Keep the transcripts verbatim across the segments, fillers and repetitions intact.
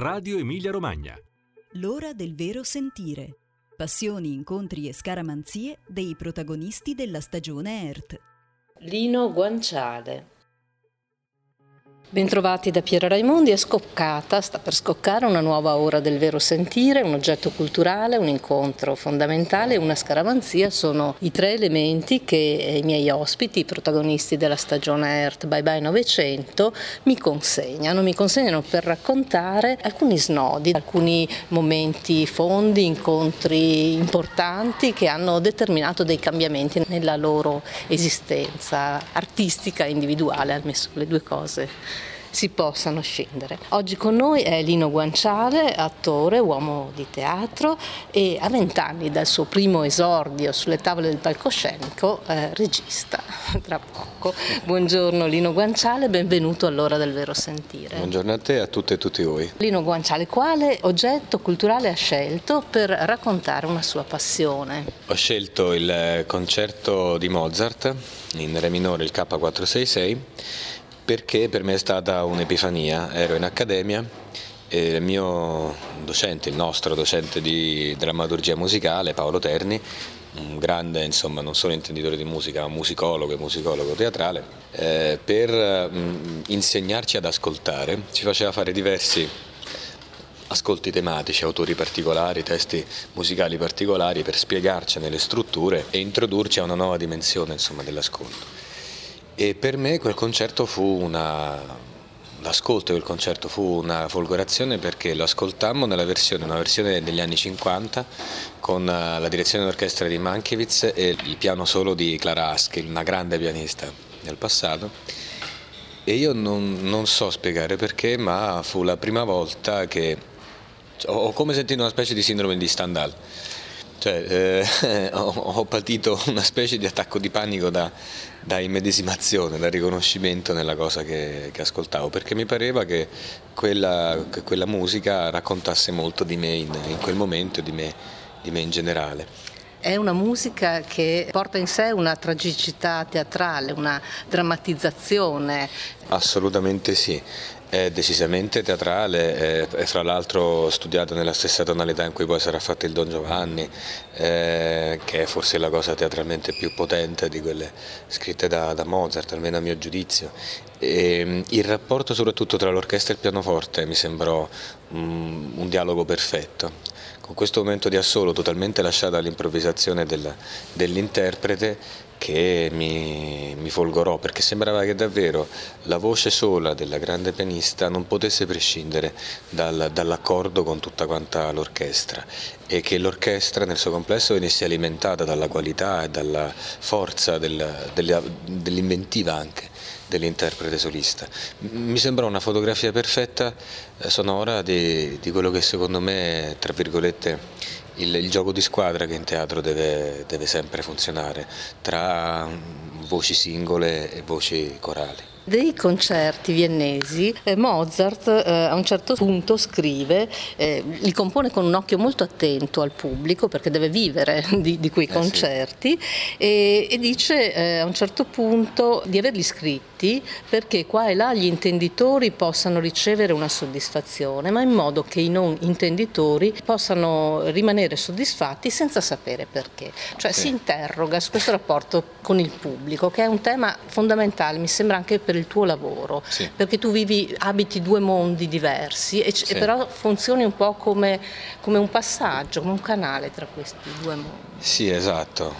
Radio Emilia Romagna. L'ora del vero sentire. Passioni, incontri e scaramanzie dei protagonisti della stagione E R T. Lino Guanciale. Bentrovati da Piero Raimondi. È scoccata, sta per scoccare una nuova ora del vero sentire, un oggetto culturale, un incontro fondamentale, una scaramanzia. Sono i tre elementi che i miei ospiti, i protagonisti della stagione Art Bye Bye novecento, mi consegnano, mi consegnano per raccontare alcuni snodi, alcuni momenti fondi, incontri importanti che hanno determinato dei cambiamenti nella loro esistenza artistica e individuale, ammesso le due cose si possano scendere. Oggi con noi è Lino Guanciale, attore, uomo di teatro, e a vent'anni dal suo primo esordio sulle tavole del palcoscenico, eh, regista tra poco. Buongiorno Lino Guanciale, benvenuto all'Ora del Vero Sentire. Buongiorno a te e a tutte e tutti voi. Lino Guanciale, quale oggetto culturale ha scelto per raccontare una sua passione? Ho scelto il concerto di Mozart in re minore, il K quattrocentosessantasei, perché per me è stata un'epifania. Ero in accademia e il mio docente, il nostro docente di drammaturgia musicale, Paolo Terni, un grande, insomma, non solo intenditore di musica, ma musicologo e musicologo teatrale, eh, per mh, insegnarci ad ascoltare, ci faceva fare diversi ascolti tematici, autori particolari, testi musicali particolari, per spiegarcene le strutture e introdurci a una nuova dimensione, insomma, dell'ascolto. E per me quel concerto fu una, l'ascolto del concerto fu una folgorazione, perché lo ascoltammo nella versione, una versione degli anni cinquanta, con la direzione d'orchestra di Mankiewicz e il piano solo di Clara Haskil, una grande pianista del passato. E io non, non so spiegare perché, ma fu la prima volta che ho come sentito una specie di sindrome di Stendhal. Cioè, eh, ho, ho patito una specie di attacco di panico da, da immedesimazione, da riconoscimento nella cosa che, che ascoltavo, perché mi pareva che quella, che quella musica raccontasse molto di me in, in quel momento, di me, di me in generale. È una musica che porta in sé una tragicità teatrale, una drammatizzazione. Assolutamente sì. È decisamente teatrale, è fra l'altro studiato nella stessa tonalità in cui poi sarà fatto il Don Giovanni, eh, che è forse la cosa teatralmente più potente di quelle scritte da, da Mozart, almeno a mio giudizio. E il rapporto soprattutto tra l'orchestra e il pianoforte mi sembrò um, un dialogo perfetto, con questo momento di assolo totalmente lasciato all'improvvisazione del, dell'interprete, che mi, mi folgorò, perché sembrava che davvero la voce sola della grande pianista non potesse prescindere dal, dall'accordo con tutta quanta l'orchestra, e che l'orchestra nel suo complesso venisse alimentata dalla qualità e dalla forza del, della, dell'inventiva anche dell'interprete solista. Mi sembra una fotografia perfetta sonora di, di quello che secondo me, tra virgolette, Il, il gioco di squadra che in teatro deve, deve sempre funzionare, tra voci singole e voci corali. Dei concerti viennesi, eh, Mozart eh, a un certo punto scrive, eh, li compone con un occhio molto attento al pubblico, perché deve vivere di, di quei eh concerti, sì. e, e dice eh, a un certo punto di averli scritti perché qua e là gli intenditori possano ricevere una soddisfazione, ma in modo che i non intenditori possano rimanere soddisfatti senza sapere perché. Cioè sì. Si interroga su questo rapporto con il pubblico, che è un tema fondamentale, mi sembra, anche per il tuo lavoro, sì. Perché tu vivi, abiti due mondi diversi e, c- sì. e però funzioni un po' come, come un passaggio, come un canale tra questi due mondi. Sì, esatto.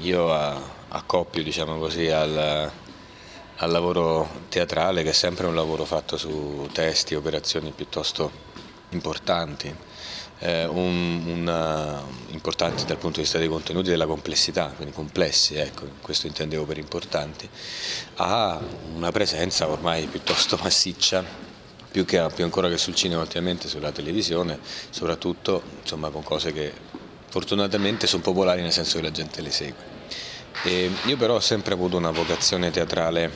Io accoppio, diciamo così, al, al lavoro teatrale, che è sempre un lavoro fatto su testi, operazioni piuttosto importanti, eh, un, una, importanti dal punto di vista dei contenuti, della complessità, quindi complessi, ecco, questo intendevo per importanti, ha una presenza ormai piuttosto massiccia, più, che, più ancora che sul cinema ultimamente, sulla televisione, soprattutto, insomma, con cose che fortunatamente sono popolari, nel senso che la gente le segue. E io però ho sempre avuto una vocazione teatrale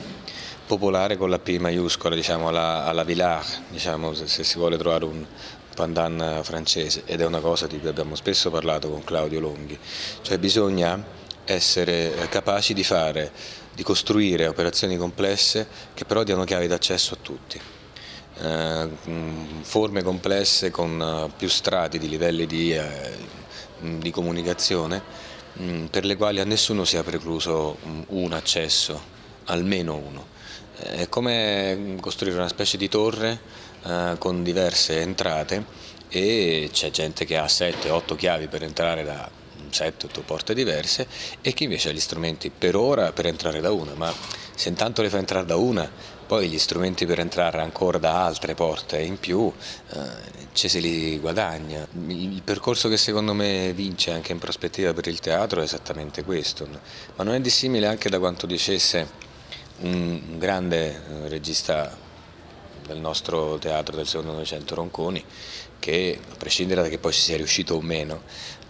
popolare con la P maiuscola, diciamo, alla, alla Villar, diciamo, se, se si vuole trovare un pandan francese, ed è una cosa di cui abbiamo spesso parlato con Claudio Longhi, cioè bisogna essere capaci di fare, di costruire operazioni complesse che però diano chiavi d'accesso a tutti. eh, forme complesse con più strati di livelli di, eh, di comunicazione, mh, per le quali a nessuno sia precluso un accesso, almeno uno. È come costruire una specie di torre eh, con diverse entrate, e c'è gente che ha sette otto chiavi per entrare da sette otto porte diverse e chi invece ha gli strumenti per ora per entrare da una, ma se intanto le fa entrare da una, poi gli strumenti per entrare ancora da altre porte in più eh, ce se li guadagna. Il percorso che secondo me vince anche in prospettiva per il teatro è esattamente questo, ma non è dissimile anche da quanto dicesse un grande regista del nostro teatro del secondo Novecento, Ronconi, che a prescindere da che poi ci sia riuscito o meno,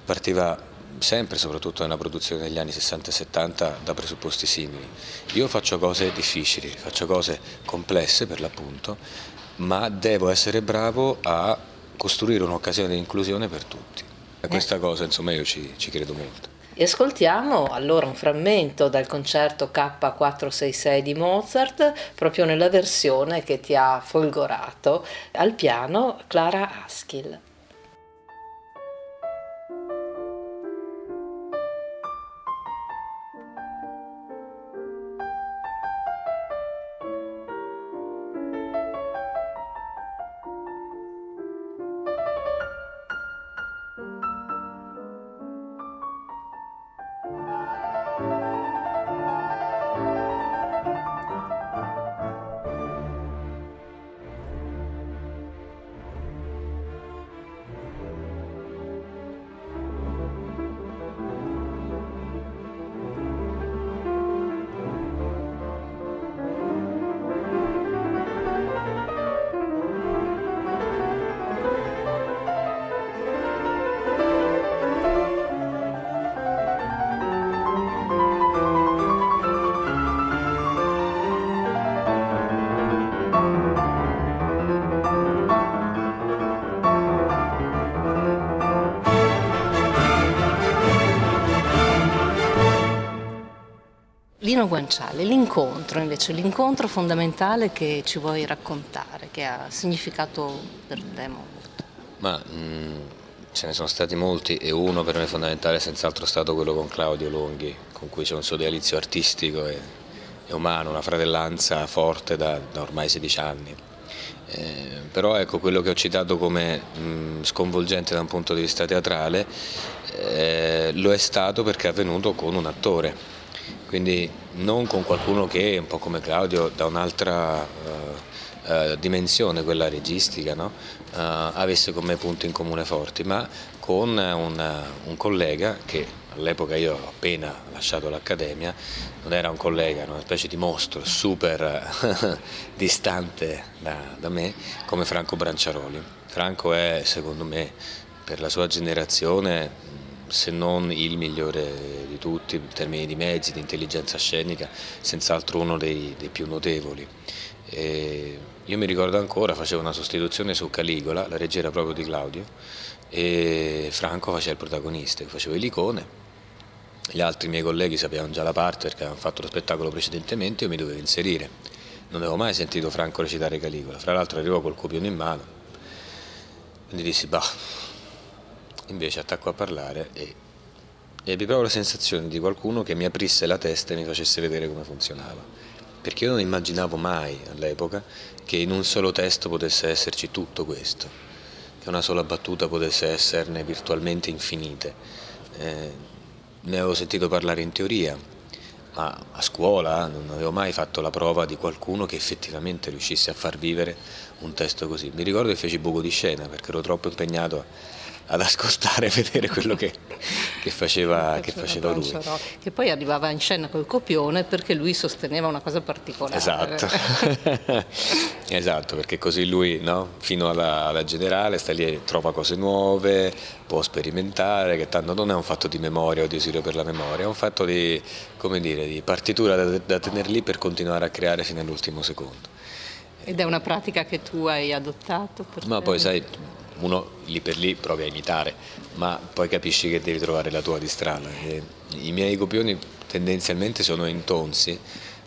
partiva sempre, soprattutto nella produzione degli anni sessanta e settanta, da presupposti simili. Io faccio cose difficili, faccio cose complesse per l'appunto, ma devo essere bravo a costruire un'occasione di inclusione per tutti. A questa cosa, insomma, io ci, ci credo molto. E ascoltiamo allora un frammento dal concerto K quattrocentosessantasei di Mozart, proprio nella versione che ti ha folgorato, al piano Clara Haskil. Lino Guanciale, l'incontro invece, l'incontro fondamentale che ci vuoi raccontare, che ha significato per te molto? Ma mh, ce ne sono stati molti, e uno per me fondamentale è senz'altro stato quello con Claudio Longhi, con cui c'è un sodalizio artistico e, e umano, una fratellanza forte da, da ormai sedici anni. Eh, però ecco, quello che ho citato come mh, sconvolgente da un punto di vista teatrale, eh, lo è stato perché è avvenuto con un attore. Quindi non con qualcuno che, un po' come Claudio, da un'altra uh, uh, dimensione, quella registica, no? uh, avesse con me punti in comune forti, ma con un, uh, un collega che all'epoca io ho appena lasciato l'accademia, non era un collega, era una specie di mostro super distante da, da me, come Franco Branciaroli. Franco è, secondo me, per la sua generazione, se non il migliore di tutti in termini di mezzi, di intelligenza scenica, senz'altro uno dei, dei più notevoli. E io mi ricordo ancora, facevo una sostituzione su Caligola, la regia era proprio di Claudio, e Franco faceva il protagonista, io facevo Elicone, gli altri miei colleghi sapevano già la parte perché avevano fatto lo spettacolo precedentemente, io mi dovevo inserire. Non avevo mai sentito Franco recitare Caligola, fra l'altro arrivò col copione in mano, quindi dissi bah. Invece attacco a parlare e ebbi proprio la sensazione di qualcuno che mi aprisse la testa e mi facesse vedere come funzionava, perché io non immaginavo mai all'epoca che in un solo testo potesse esserci tutto questo, che una sola battuta potesse esserne virtualmente infinite. Eh, ne avevo sentito parlare in teoria, ma a scuola non avevo mai fatto la prova di qualcuno che effettivamente riuscisse a far vivere un testo così. Mi ricordo che feci buco di scena perché ero troppo impegnato a ad ascoltare e vedere quello che, che faceva, che faceva lui. Che poi arrivava in scena col copione perché lui sosteneva una cosa particolare. Esatto, esatto, perché così lui, no, fino alla, alla generale sta lì e trova cose nuove, può sperimentare, che tanto non è un fatto di memoria o di desiderio per la memoria, è un fatto di, come dire, di partitura da, da tenere lì per continuare a creare fino all'ultimo secondo. Ed è una pratica che tu hai adottato? Ma poi sai, uno lì per lì provi a imitare, ma poi capisci che devi trovare la tua di strada. E i miei copioni tendenzialmente sono intonsi,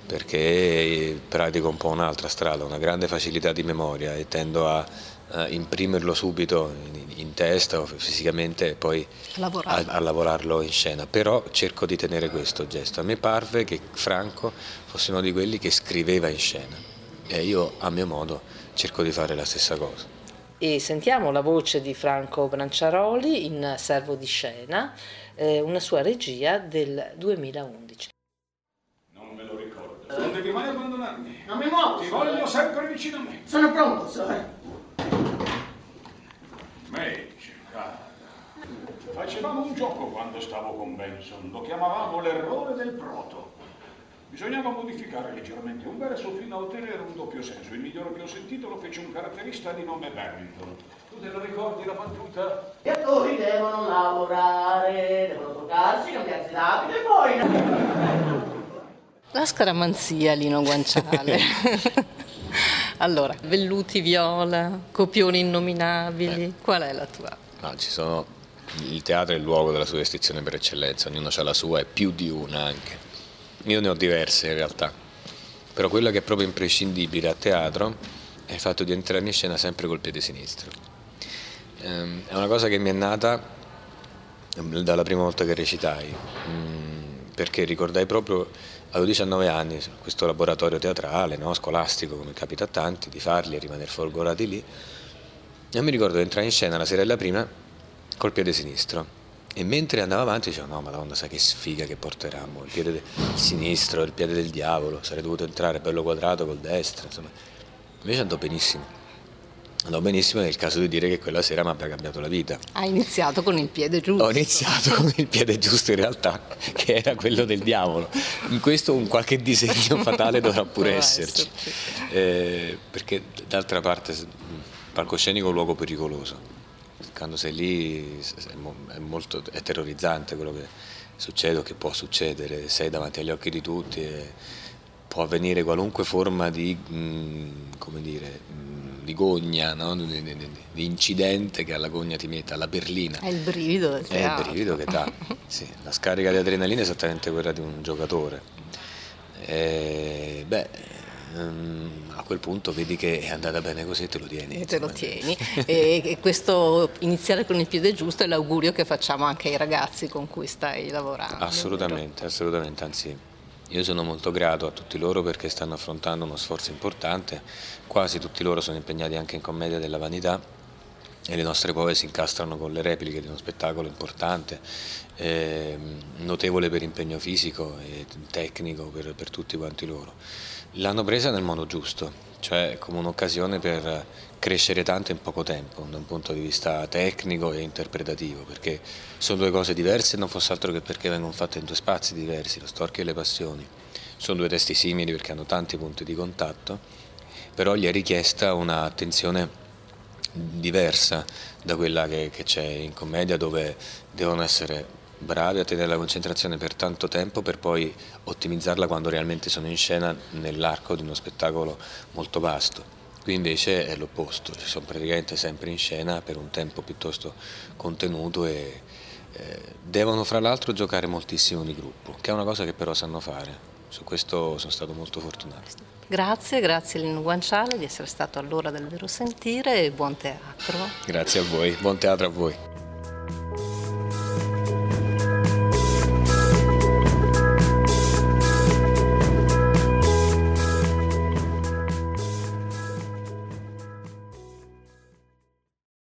perché pratico un po' un'altra strada, una grande facilità di memoria e tendo a, a imprimerlo subito in, in testa o fisicamente e poi a, a lavorarlo in scena, però cerco di tenere questo gesto. A me parve che Franco fosse uno di quelli che scriveva in scena e io a mio modo cerco di fare la stessa cosa. E sentiamo la voce di Franco Branciaroli in Servo di scena, eh, una sua regia del duemilaundici. Non me lo ricordo. Non devi mai abbandonarmi. Non mi muovo. Ti voglio sempre vicino a me. Sono pronto, sir. Meggia, cara. Facevamo un gioco quando stavo con Benson. Lo chiamavamo l'errore del proto. Bisognava modificare leggermente un verso fino a ottenere un doppio senso. Il migliore che ho sentito lo fece un caratterista di nome Berlinton. Tu te la ricordi la battuta? Gli attori devono lavorare, devono toccarsi, cambiarsi l'abito e poi... La scaramanzia, Lino Guanciale. Allora, velluti viola, copioni innominabili, beh, qual è la tua? No, ci sono... Il teatro è il luogo della superstizione per eccellenza, ognuno ha la sua e più di una anche. Io ne ho diverse in realtà, però quella che è proprio imprescindibile a teatro è il fatto di entrare in scena sempre col piede sinistro. Ehm, è una cosa che mi è nata dalla prima volta che recitai, mh, perché ricordai proprio, avevo diciannove anni, questo laboratorio teatrale, no, scolastico, come capita a tanti, di farli e rimanere folgorati lì, e mi ricordo di entrare in scena la serella prima col piede sinistro. E mentre andavo avanti dicevo, no, madonna, sai che sfiga che porterammo, il piede del sinistro, il piede del diavolo, sarei dovuto entrare bello quadrato col destro, insomma. Invece andò benissimo, andò benissimo, nel caso di dire che quella sera mi abbia cambiato la vita. Ha iniziato con il piede giusto. Ho iniziato con il piede giusto in realtà, che era quello del diavolo. In questo un qualche disegno fatale dovrà pure esserci, eh, perché d'altra parte il palcoscenico è un luogo pericoloso. Quando sei lì è, molto, è terrorizzante quello che succede o che può succedere, sei davanti agli occhi di tutti e può avvenire qualunque forma di, mh, come dire, mh, di gogna, no? di, di, di incidente che alla gogna ti metta, alla berlina. È il brivido del teatro. È il brivido che dà, sì, la scarica di adrenalina è esattamente quella di un giocatore. E, beh... a quel punto vedi che è andata bene così e te lo tieni. E te lo tieni. E questo iniziare con il piede giusto è l'augurio che facciamo anche ai ragazzi con cui stai lavorando. Assolutamente, assolutamente, anzi io sono molto grato a tutti loro perché stanno affrontando uno sforzo importante, quasi tutti loro sono impegnati anche in Commedia della vanità e le nostre prove si incastrano con le repliche di uno spettacolo importante, eh, notevole per impegno fisico e tecnico per, per tutti quanti loro. L'hanno presa nel modo giusto, cioè come un'occasione per crescere tanto in poco tempo da un punto di vista tecnico e interpretativo, perché sono due cose diverse, non fosse altro che perché vengono fatte in due spazi diversi, Lo storchio e Le passioni. Sono due testi simili perché hanno tanti punti di contatto, però gli è richiesta un'attenzione diversa da quella che c'è in Commedia, dove devono essere bravi a tenere la concentrazione per tanto tempo per poi ottimizzarla quando realmente sono in scena nell'arco di uno spettacolo molto vasto. Qui invece è l'opposto, ci sono praticamente sempre in scena per un tempo piuttosto contenuto e eh, devono fra l'altro giocare moltissimo di gruppo, che è una cosa che però sanno fare. Su questo sono stato molto fortunato. Grazie, grazie Lino Guanciale di essere stato all'Ora del Vero Sentire e buon teatro. Grazie a voi, buon teatro a voi.